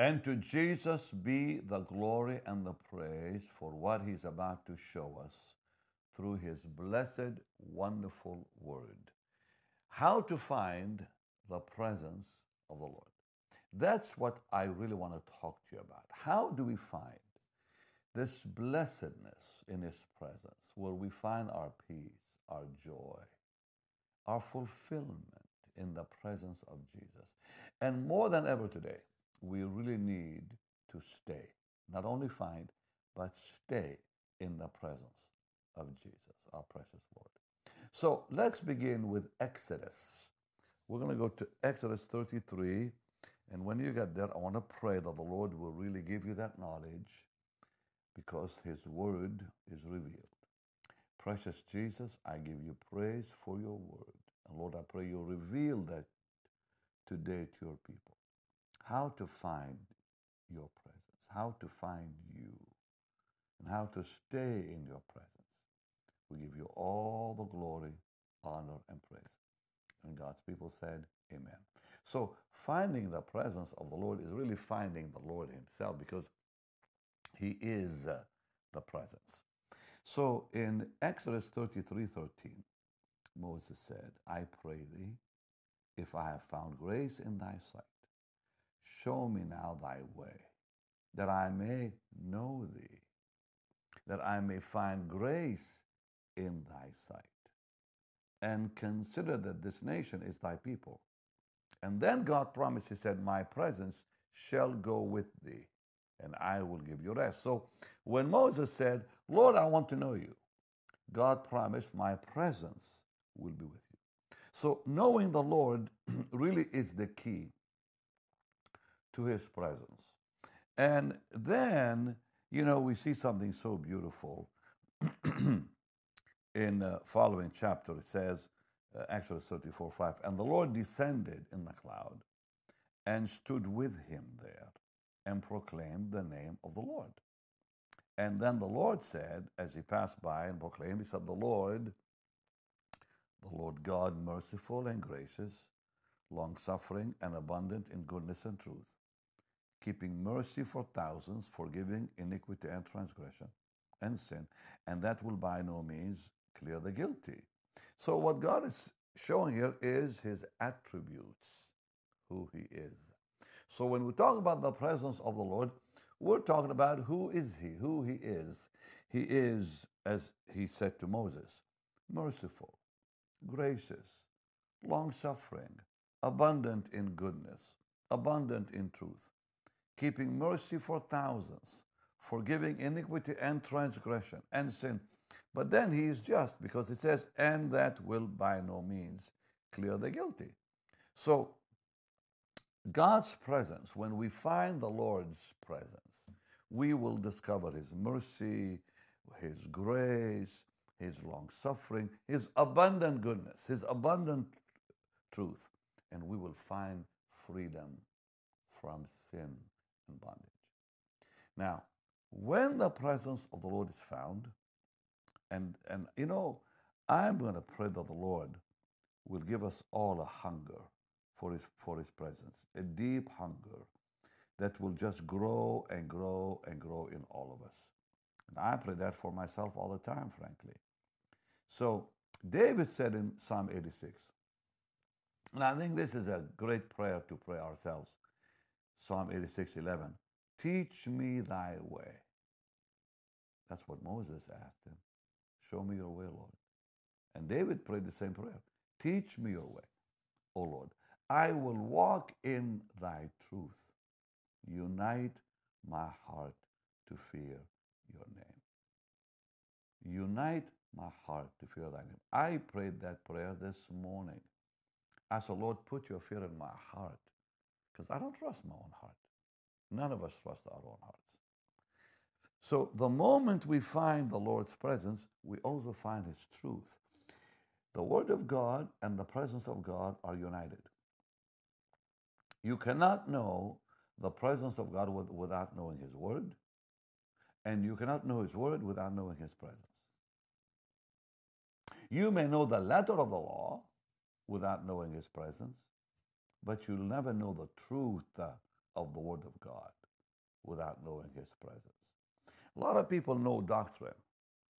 And to Jesus be the glory and the praise for what he's about to show us through his blessed, wonderful word. How to find the presence of the Lord. That's what I really want to talk to you about. How do we find this blessedness in his presence, where we find our peace, our joy, our fulfillment in the presence of Jesus? And more than ever today, we really need to stay, not only find, but stay in the presence of Jesus, our precious Lord. So let's begin with Exodus. We're going to go to Exodus 33, and when you get there, I want to pray that the Lord will really give you that knowledge, because his word is revealed. Precious Jesus, I give you praise for your word. And Lord, I pray you reveal that today to your people. How to find your presence, how to find you, and how to stay in your presence. We give you all the glory, honor, and praise. And God's people said, amen. So finding the presence of the Lord is really finding the Lord himself, because he is the presence. So in Exodus 33:13, Moses said, I pray thee, if I have found grace in thy sight, show me now thy way, that I may know thee, that I may find grace in thy sight, and consider that this nation is thy people. And then God promised, he said, my presence shall go with thee, and I will give you rest. So when Moses said, Lord, I want to know you, God promised, my presence will be with you. So knowing the Lord really is the key to his presence. And then, you know, we see something so beautiful in the following chapter. It says, Exodus 34:5, and the Lord descended in the cloud and stood with him there and proclaimed the name of the Lord. And then the Lord said, as he passed by and proclaimed, he said, the Lord God, merciful and gracious, long-suffering and abundant in goodness and truth, keeping mercy for thousands, forgiving iniquity and transgression and sin, and that will by no means clear the guilty. So what God is showing here is his attributes, who he is. So when we talk about the presence of the Lord, we're talking about who is he, who he is. He is, as he said to Moses, merciful, gracious, long-suffering, abundant in goodness, abundant in truth, keeping mercy for thousands, forgiving iniquity and transgression and sin. But then he is just, because it says, and that will by no means clear the guilty. So God's presence, when we find the Lord's presence, we will discover his mercy, his grace, his long-suffering, his abundant goodness, his abundant truth, and we will find freedom from sin and bondage. Now, when the presence of the Lord is found, and you know, I'm going to pray that the Lord will give us all a hunger for his presence, a deep hunger that will just grow and grow and grow in all of us. And I pray that for myself all the time, frankly. So David said in Psalm 86, and I think this is a great prayer to pray ourselves. Psalm 86:11. Teach me thy way. That's what Moses asked him. Show me your way, Lord. And David prayed the same prayer. Teach me your way, O Lord. I will walk in thy truth. Unite my heart to fear your name. Unite my heart to fear thy name. I prayed that prayer this morning. I said, Lord, put your fear in my heart, because I don't trust my own heart. None of us trust our own hearts. So the moment we find the Lord's presence, we also find his truth. The word of God and the presence of God are united. You cannot know the presence of God without knowing his word, and you cannot know his word without knowing his presence. You may know the letter of the law without knowing his presence, but you'll never know the truth of the Word of God without knowing His presence. A lot of people know doctrine.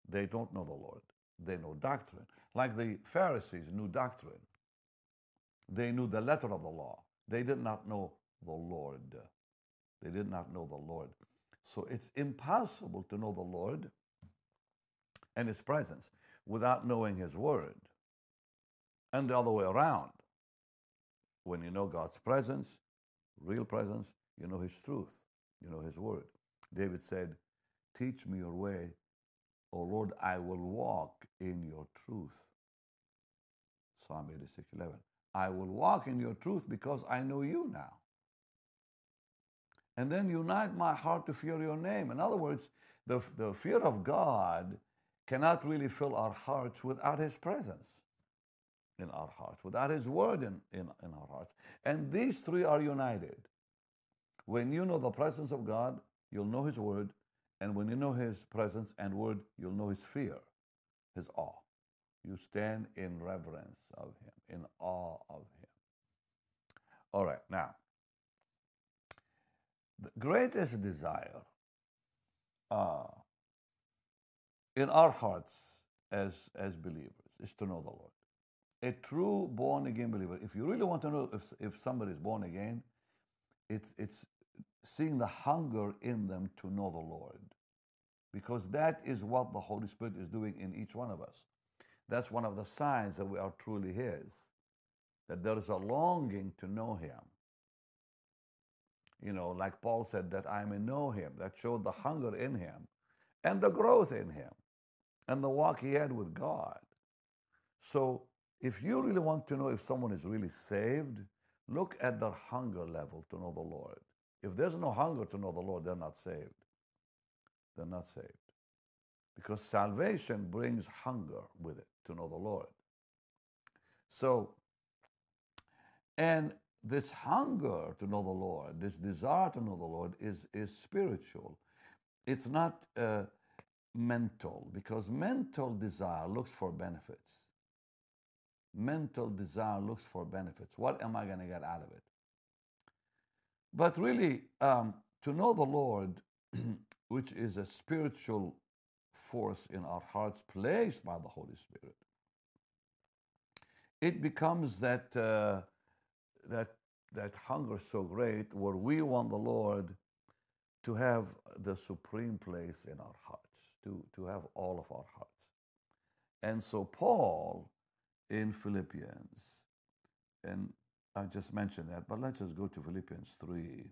They don't know the Lord. They know doctrine. Like the Pharisees knew doctrine. They knew the letter of the law. They did not know the Lord. They did not know the Lord. So it's impossible to know the Lord and His presence without knowing His Word. And the other way around. When you know God's presence, real presence, you know His truth. You know His Word. David said, "Teach me your way, O Lord, I will walk in your truth." Psalm 86:11. I will walk in your truth because I know you now. And then unite my heart to fear your name. In other words, the fear of God cannot really fill our hearts without His presence in our hearts, without His Word in our hearts. And these three are united. When you know the presence of God, you'll know His Word. And when you know His presence and Word, you'll know His fear, His awe. You stand in reverence of Him, in awe of Him. All right, now, the greatest desire in our hearts as believers is to know the Lord. A true born-again believer, if you really want to know if somebody is born again, it's seeing the hunger in them to know the Lord. Because that is what the Holy Spirit is doing in each one of us. That's one of the signs that we are truly His, that there is a longing to know Him. You know, like Paul said, that I may know Him. That showed the hunger in him and the growth in him and the walk he had with God. So if you really want to know if someone is really saved, look at their hunger level to know the Lord. If there's no hunger to know the Lord, they're not saved. They're not saved. Because salvation brings hunger with it to know the Lord. So, and this hunger to know the Lord, this desire to know the Lord is spiritual. It's not mental, because mental desire looks for benefits. Mental desire looks for benefits. What am I going to get out of it? But really, to know the Lord, which is a spiritual force in our hearts placed by the Holy Spirit, it becomes that that hunger so great where we want the Lord to have the supreme place in our hearts, to have all of our hearts. And so Paul in Philippians, and I just mentioned that, but let's just go to Philippians 3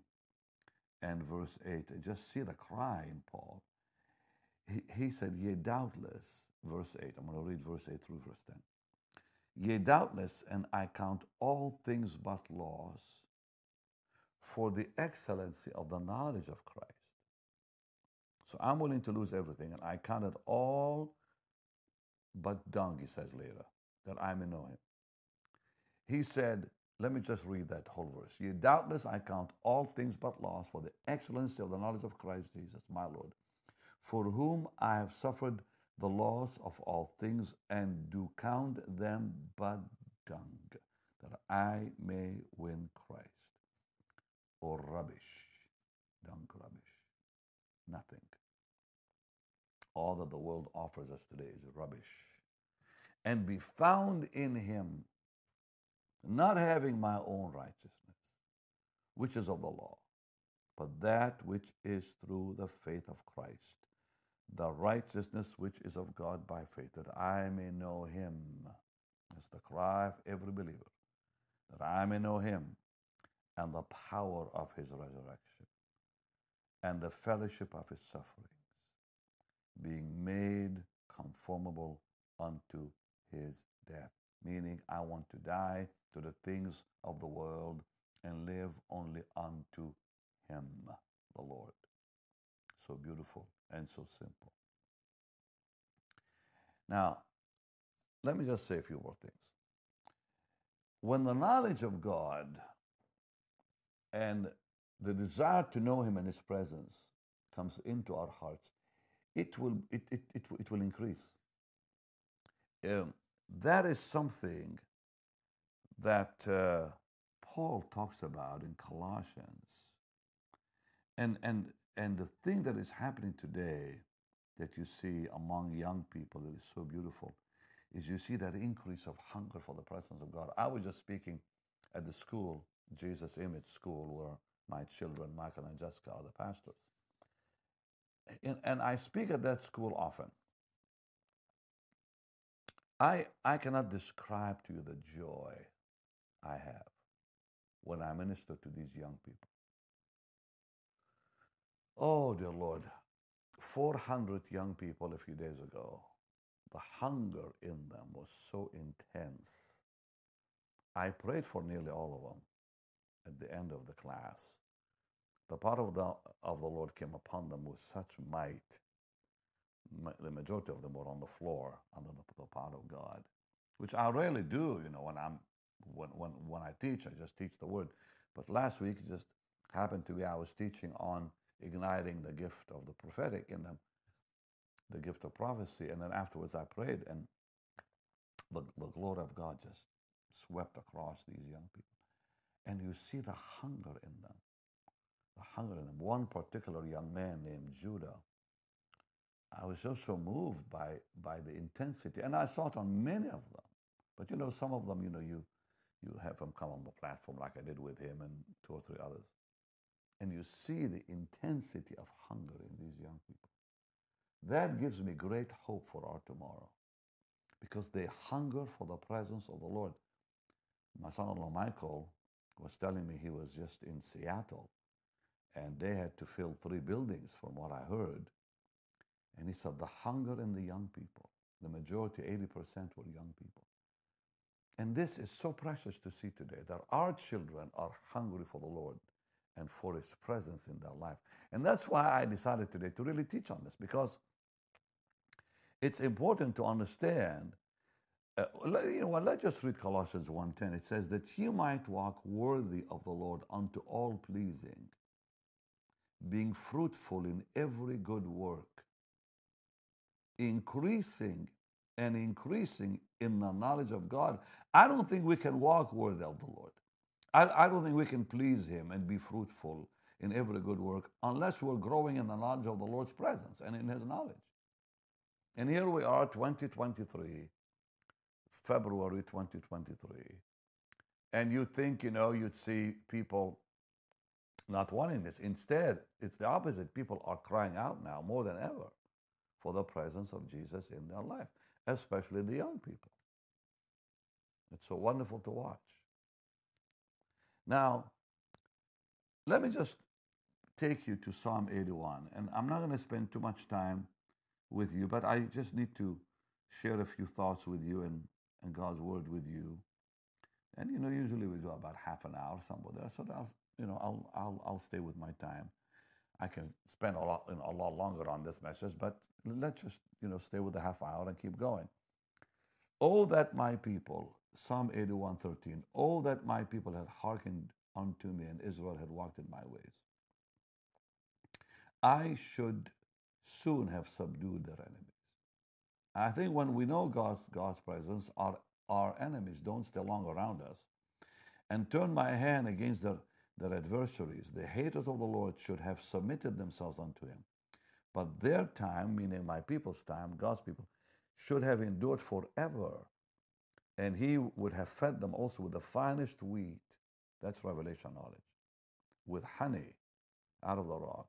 and verse 8 and just see the cry in Paul. He said, "Yea, doubtless," verse 8, I'm going to read verse 8 through verse 10. "Yea, doubtless, and I count all things but loss for the excellency of the knowledge of Christ." So I'm willing to lose everything, and I count it all but dung, he says later, that I may know Him. He said, let me just read that whole verse. "Yea, doubtless, I count all things but loss for the excellency of the knowledge of Christ Jesus, my Lord, for whom I have suffered the loss of all things, and do count them but dung, that I may win Christ." Or rubbish, dung, rubbish, nothing. All that the world offers us today is rubbish. "And be found in Him, not having my own righteousness, which is of the law, but that which is through the faith of Christ, the righteousness which is of God by faith, that I may know Him." That's the cry of every believer, that I may know Him and the power of His resurrection and the fellowship of His sufferings, being made conformable unto His death. Meaning, I want to die to the things of the world and live only unto Him, the Lord. So beautiful and so simple. Now, let me just say a few more things. When the knowledge of God and the desire to know Him and His presence comes into our hearts, it will increase. That is something that Paul talks about in Colossians And the thing that is happening today that you see among young people that is so beautiful is you see that increase of hunger for the presence of God. I was just speaking at the school, Jesus Image School, where my children, Michael and Jessica, are the pastors. And I speak at that school often. I cannot describe to you the joy I have when I minister to these young people. Oh, dear Lord, 400 young people a few days ago, the hunger in them was so intense. I prayed for nearly all of them at the end of the class. The power of the Lord came upon them with such might. The majority of them were on the floor under the power of God, which I rarely do, you know, when I teach, I just teach the word. But last week it just happened to be I was teaching on igniting the gift of the prophetic in them, the gift of prophecy. And then afterwards I prayed, and the glory of God just swept across these young people. And you see the hunger in them. One particular young man named Judah, I was just so moved by the intensity. And I saw it on many of them. But you know, some of them, you know, you have them come on the platform like I did with him and two or three others. And you see the intensity of hunger in these young people. That gives me great hope for our tomorrow, because they hunger for the presence of the Lord. My son-in-law, Michael, was telling me he was just in Seattle, and they had to fill 3 buildings from what I heard. And he said the hunger in the young people, the majority, 80% were young people. And this is so precious to see today, that our children are hungry for the Lord and for His presence in their life. And that's why I decided today to really teach on this, because it's important to understand. You know what? Let's just read Colossians 1:10. It says that you might walk worthy of the Lord unto all pleasing, being fruitful in every good work, increasing in the knowledge of God. I don't think we can walk worthy of the Lord. I don't think we can please Him and be fruitful in every good work unless we're growing in the knowledge of the Lord's presence and in His knowledge. And here we are, 2023, February 2023. And you'd think, you know, you'd see people not wanting this. Instead, it's the opposite. People are crying out now more than ever for the presence of Jesus in their life, especially the young people. It's so wonderful to watch. Now, let me just take you to Psalm 81. And I'm not going to spend too much time with you, but I just need to share a few thoughts with you and God's Word with you. And, you know, usually we go about half an hour somewhere there. So, I'll stay with my time. I can spend a lot longer on this message, but let's just, you know, stay with the half hour and keep going. Oh, that my people... Psalm 81:13. Oh, that my people had hearkened unto me, and Israel had walked in my ways. I should soon have subdued their enemies. I think when we know God's presence, our enemies don't stay long around us. And turn my hand against their adversaries. The haters of the Lord should have submitted themselves unto Him. But their time, meaning my people's time, God's people, should have endured forever. And He would have fed them also with the finest wheat, that's revelation knowledge, with honey out of the rock.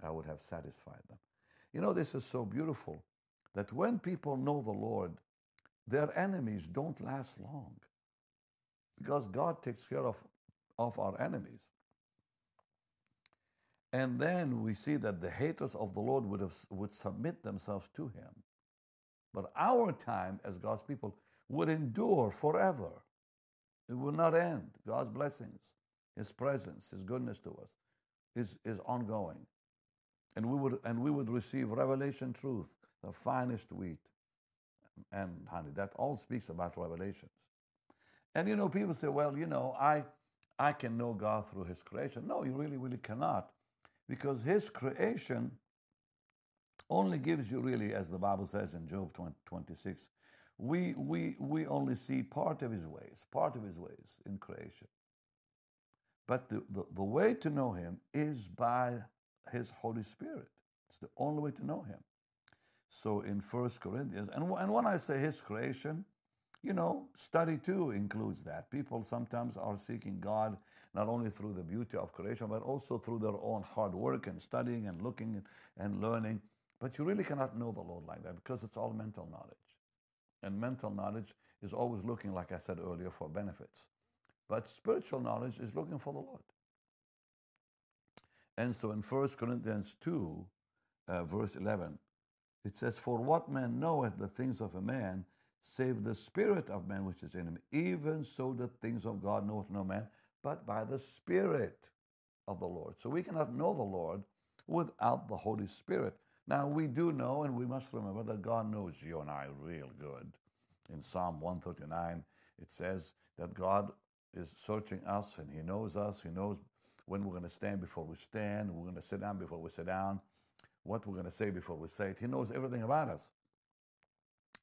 I would have satisfied them. You know, this is so beautiful, that when people know the Lord, their enemies don't last long, because God takes care of our enemies. And then we see that the haters of the Lord would submit themselves to Him. But our time as God's people would endure forever. It will not end. God's blessings, His presence, His goodness to us is ongoing. And we would receive revelation truth, the finest wheat and honey. That all speaks about revelations. And you know, people say, well, you know, I can know God through His creation. No, you really cannot, because His creation only gives you really, as the Bible says in Job 26, we only see part of His ways in creation. But the way to know him is by his Holy Spirit. It's the only way to know him. So in 1 Corinthians, and when I say his creation, you know, study too includes that. People sometimes are seeking God not only through the beauty of creation, but also through their own hard work and studying and looking and learning. But you really cannot know the Lord like that because it's all mental knowledge. And mental knowledge is always looking, like I said earlier, for benefits. But spiritual knowledge is looking for the Lord. And so in 1 Corinthians 2, verse 11, it says, "For what man knoweth the things of a man, save the spirit of man which is in him, even so the things of God knoweth no man, but by the Spirit of the Lord." So we cannot know the Lord without the Holy Spirit. Now we do know, and we must remember that God knows you and I real good. In Psalm 139, it says that God is searching us and he knows us. He knows when we're going to stand before we stand, we're going to sit down before we sit down, what we're going to say before we say it. He knows everything about us.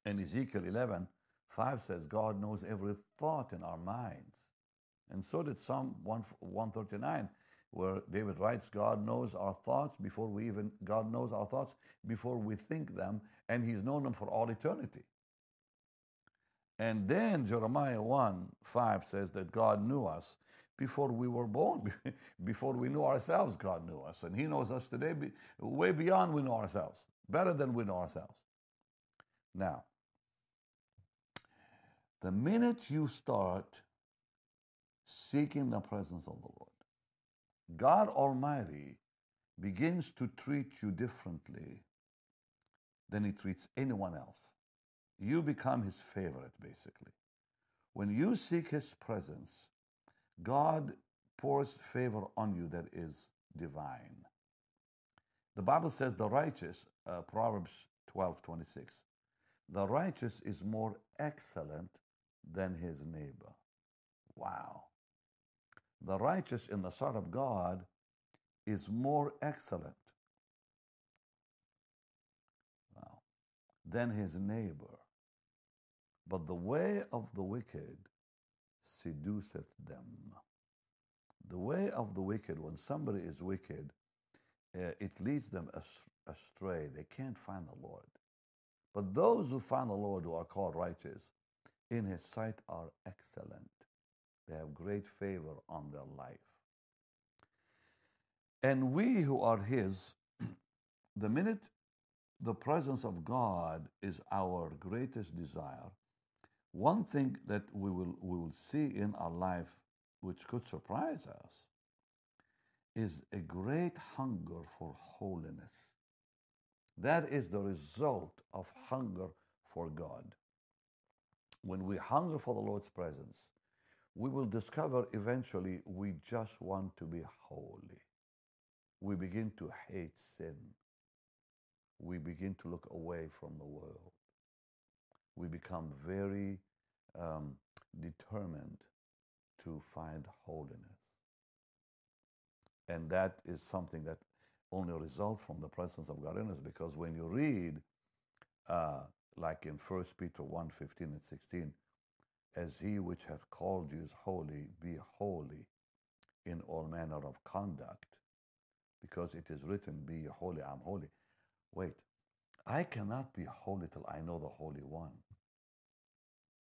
And Ezekiel 11:5 says, God knows every thought in our minds. And so did Psalm 139, where David writes, God knows our thoughts before we think them, and he's known them for all eternity. And then Jeremiah 1:5 says that God knew us before we were born, before we knew ourselves, God knew us. And he knows us today way beyond we know ourselves, better than we know ourselves. Now, the minute you start seeking the presence of the Lord, God Almighty begins to treat you differently than he treats anyone else. You become his favorite, basically. When you seek his presence, God pours favor on you that is divine. The Bible says the righteous, Proverbs 12:26, the righteous is more excellent than his neighbor. Wow. The righteous in the sight of God is more excellent, wow, than his neighbor. But the way of the wicked seduceth them. The way of the wicked, when somebody is wicked, it leads them astray. They can't find the Lord. But those who find the Lord, who are called righteous, in his sight are excellent. They have great favor on their life. And we who are his, the minute the presence of God is our greatest desire, one thing that we will see in our life, which could surprise us, is a great hunger for holiness. That is the result of hunger for God. When we hunger for the Lord's presence, we will discover eventually we just want to be holy. We begin to hate sin. We begin to look away from the world. We become very determined to find holiness. And that is something that only results from the presence of God in us, because when you read, like in 1 Peter 1:15 and 16, as he which hath called you is holy, be holy in all manner of conduct, because it is written, be holy, I'm holy. Wait, I cannot be holy till I know the Holy One.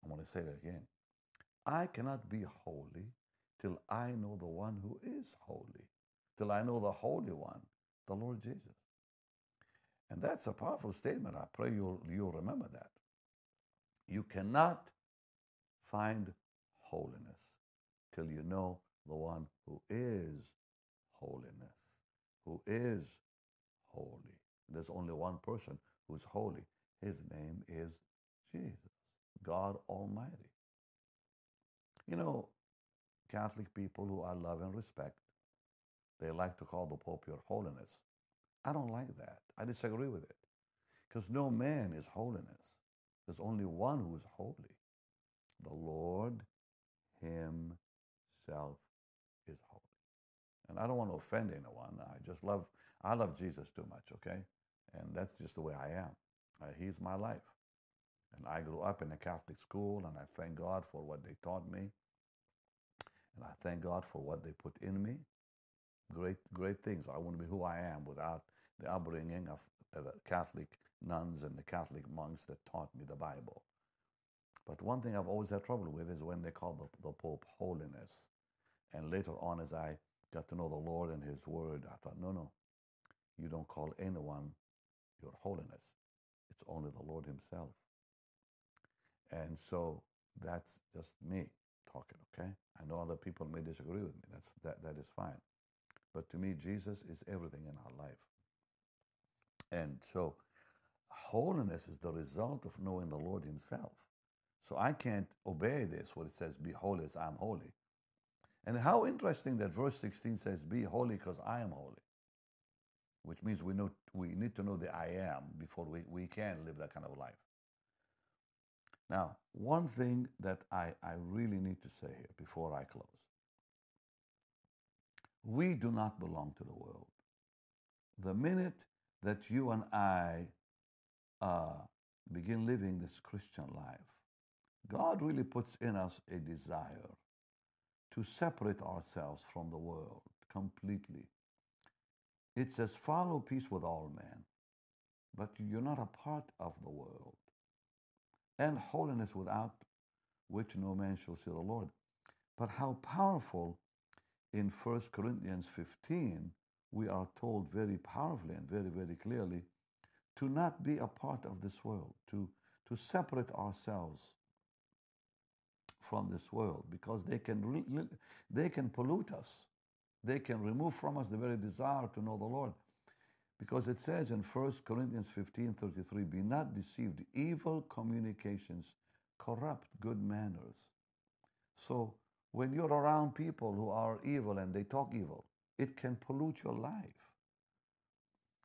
I'm going to say that again. I cannot be holy till I know the one who is holy, till I know the Holy One, the Lord Jesus. And that's a powerful statement. I pray you'll remember that. You cannot find holiness till you know the one who is holiness, who is holy. There's only one person who's holy. His name is Jesus, God Almighty. You know, Catholic people who I love and respect, they like to call the Pope your holiness. I don't like that. I disagree with it, because no man is holiness. There's only one who is holy. The Lord himself is holy. And I don't want to offend anyone. I love Jesus too much, okay? And that's just the way I am. He's my life. And I grew up in a Catholic school, and I thank God for what they taught me. And I thank God for what they put in me. Great things. I wouldn't be who I am without the upbringing of the Catholic nuns and the Catholic monks that taught me the Bible. But one thing I've always had trouble with is when they call the Pope holiness. And later on, as I got to know the Lord and His Word, I thought, no, you don't call anyone your holiness. It's only the Lord Himself. And so that's just me talking, okay? I know other people may disagree with me. That is fine. But to me, Jesus is everything in our life. And so holiness is the result of knowing the Lord Himself. So I can't obey this, where it says, be holy as I am holy. And how interesting that verse 16 says, be holy because I am holy. Which means we need to know the I am before we can live that kind of life. Now, one thing that I really need to say here before I close. We do not belong to the world. The minute that you and I begin living this Christian life, God really puts in us a desire to separate ourselves from the world completely. It says, follow peace with all men, but you're not a part of the world. And holiness without which no man shall see the Lord. But how powerful in 1 Corinthians 15, we are told very powerfully and very, very clearly to not be a part of this world, to separate ourselves from this world, because they can pollute us. They can remove from us the very desire to know the Lord. Because it says in 1 Corinthians 15:33, be not deceived, evil communications corrupt good manners. So when you're around people who are evil and they talk evil, it can pollute your life.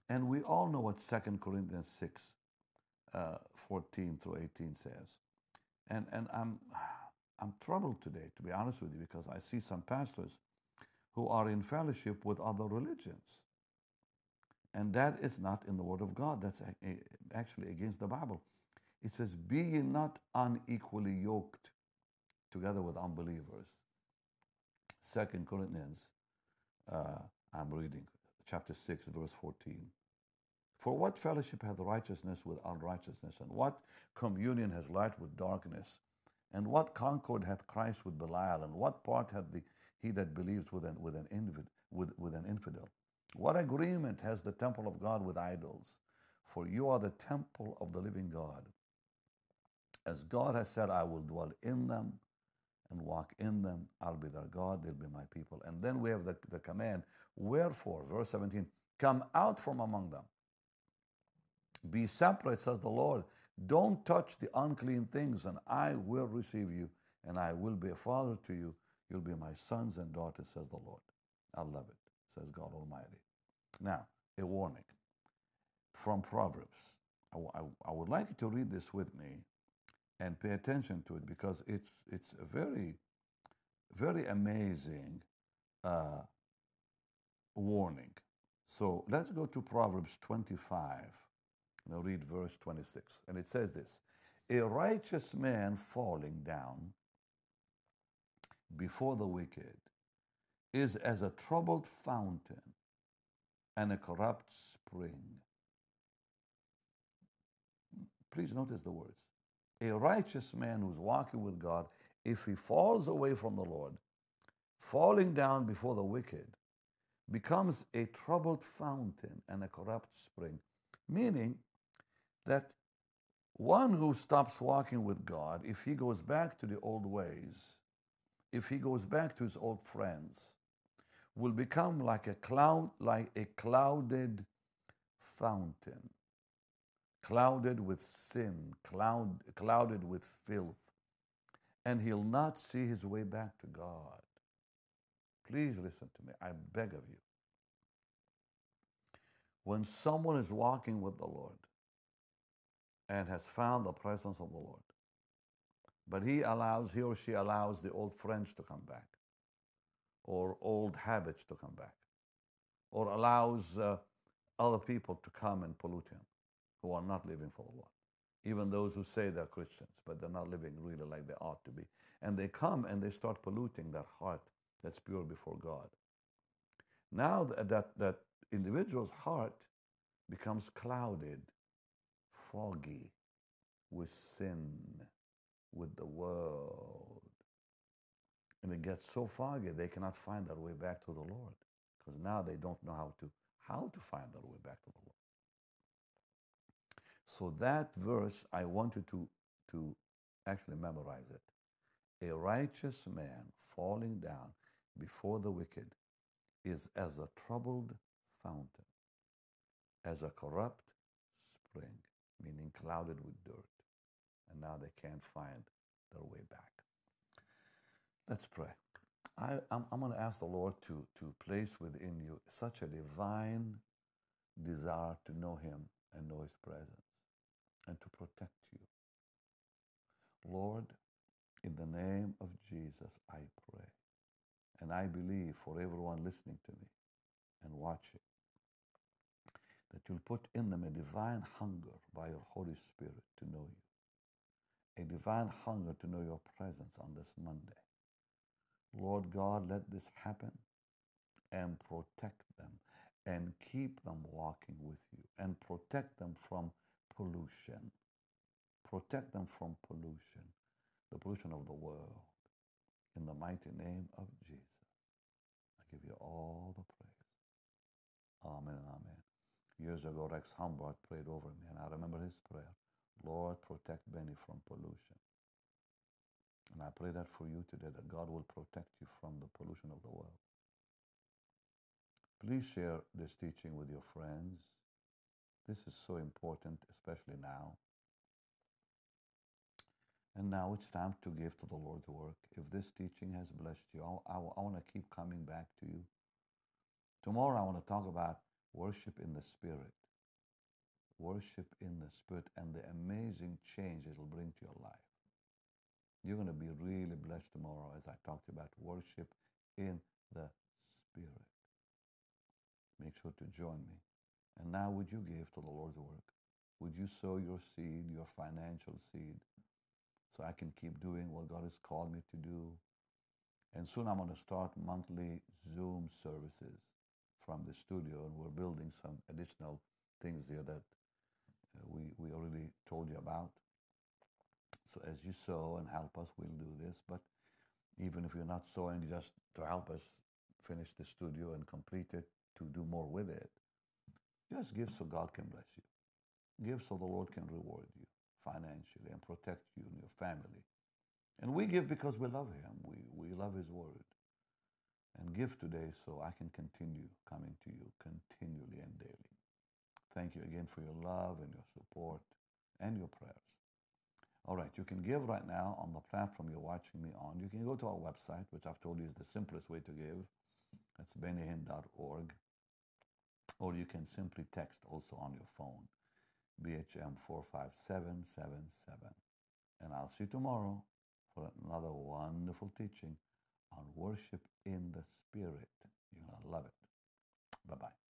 And we all know what 2 Corinthians 6:14-18 says. And I'm troubled today, to be honest with you, because I see some pastors who are in fellowship with other religions. And that is not in the Word of God. That's actually against the Bible. It says, be ye not unequally yoked together with unbelievers. 2 Corinthians, I'm reading, chapter 6, verse 14. For what fellowship hath righteousness with unrighteousness? And what communion has light with darkness? And what concord hath Christ with Belial? And what part hath he that believes with an infidel? What agreement has the temple of God with idols? For you are the temple of the living God. As God has said, I will dwell in them and walk in them. I'll be their God, they'll be my people. And then we have the command, wherefore, verse 17, come out from among them. Be separate, says the Lord. Don't touch the unclean things, and I will receive you, and I will be a father to you. You'll be my sons and daughters, says the Lord. I love it, says God Almighty. Now, a warning from Proverbs. I would like you to read this with me and pay attention to it, because it's a very, very amazing warning. So let's go to Proverbs 25. Now read verse 26. And it says this, a righteous man falling down before the wicked is as a troubled fountain and a corrupt spring. Please notice the words. A righteous man who's walking with God, if he falls away from the Lord, falling down before the wicked, becomes a troubled fountain and a corrupt spring. Meaning that one who stops walking with God, if he goes back to the old ways, if he goes back to his old friends, will become like a cloud, like a clouded fountain, clouded with sin, clouded with filth, and he'll not see his way back to God. Please listen to me, I beg of you. When someone is walking with the Lord and has found the presence of the Lord, but he or she allows the old friends to come back, or old habits to come back, or allows other people to come and pollute him who are not living for the Lord. Even those who say they're Christians, but they're not living really like they ought to be. And they come and they start polluting their heart that's pure before God. Now that individual's heart becomes clouded, foggy with sin, with the world. And it gets so foggy they cannot find their way back to the Lord, because now they don't know how to find their way back to the Lord. So that verse, I want you to actually memorize it. A righteous man falling down before the wicked is as a troubled fountain, as a corrupt spring, meaning clouded with dirt. And now they can't find their way back. Let's pray. I'm going to ask the Lord to place within you such a divine desire to know Him and know His presence and to protect you. Lord, in the name of Jesus, I pray. And I believe for everyone listening to me and watching, that you'll put in them a divine hunger by your Holy Spirit to know you. A divine hunger to know your presence on this Monday. Lord God, let this happen and protect them and keep them walking with you and protect them from pollution. Protect them from pollution, the pollution of the world. In the mighty name of Jesus, I give you all the praise. Amen and amen. Years ago, Rex Humbard prayed over me, and I remember his prayer. Lord, protect Benny from pollution. And I pray that for you today, that God will protect you from the pollution of the world. Please share this teaching with your friends. This is so important, especially now. And now it's time to give to the Lord's work. If this teaching has blessed you, I want to keep coming back to you. Tomorrow I want to talk about worship in the Spirit. Worship in the Spirit and the amazing change it will bring to your life. You're going to be really blessed tomorrow as I talked about worship in the Spirit. Make sure to join me. And now would you give to the Lord's work? Would you sow your seed, your financial seed, so I can keep doing what God has called me to do? And soon I'm going to start monthly Zoom services from the studio, and we're building some additional things here that we already told you about. So as you sow and help us, we'll do this. But even if you're not sowing just to help us finish the studio and complete it to do more with it, just give so God can bless you. Give so the Lord can reward you financially and protect you and your family. And we give because we love Him. We love His word. And give today so I can continue coming to you continually and daily. Thank you again for your love and your support and your prayers. All right, you can give right now on the platform you're watching me on. You can go to our website, which I've told you is the simplest way to give. That's benihin.org. Or you can simply text also on your phone, BHM45777. And I'll see you tomorrow for another wonderful teaching on worship in the Spirit. You're going to love it. Bye-bye.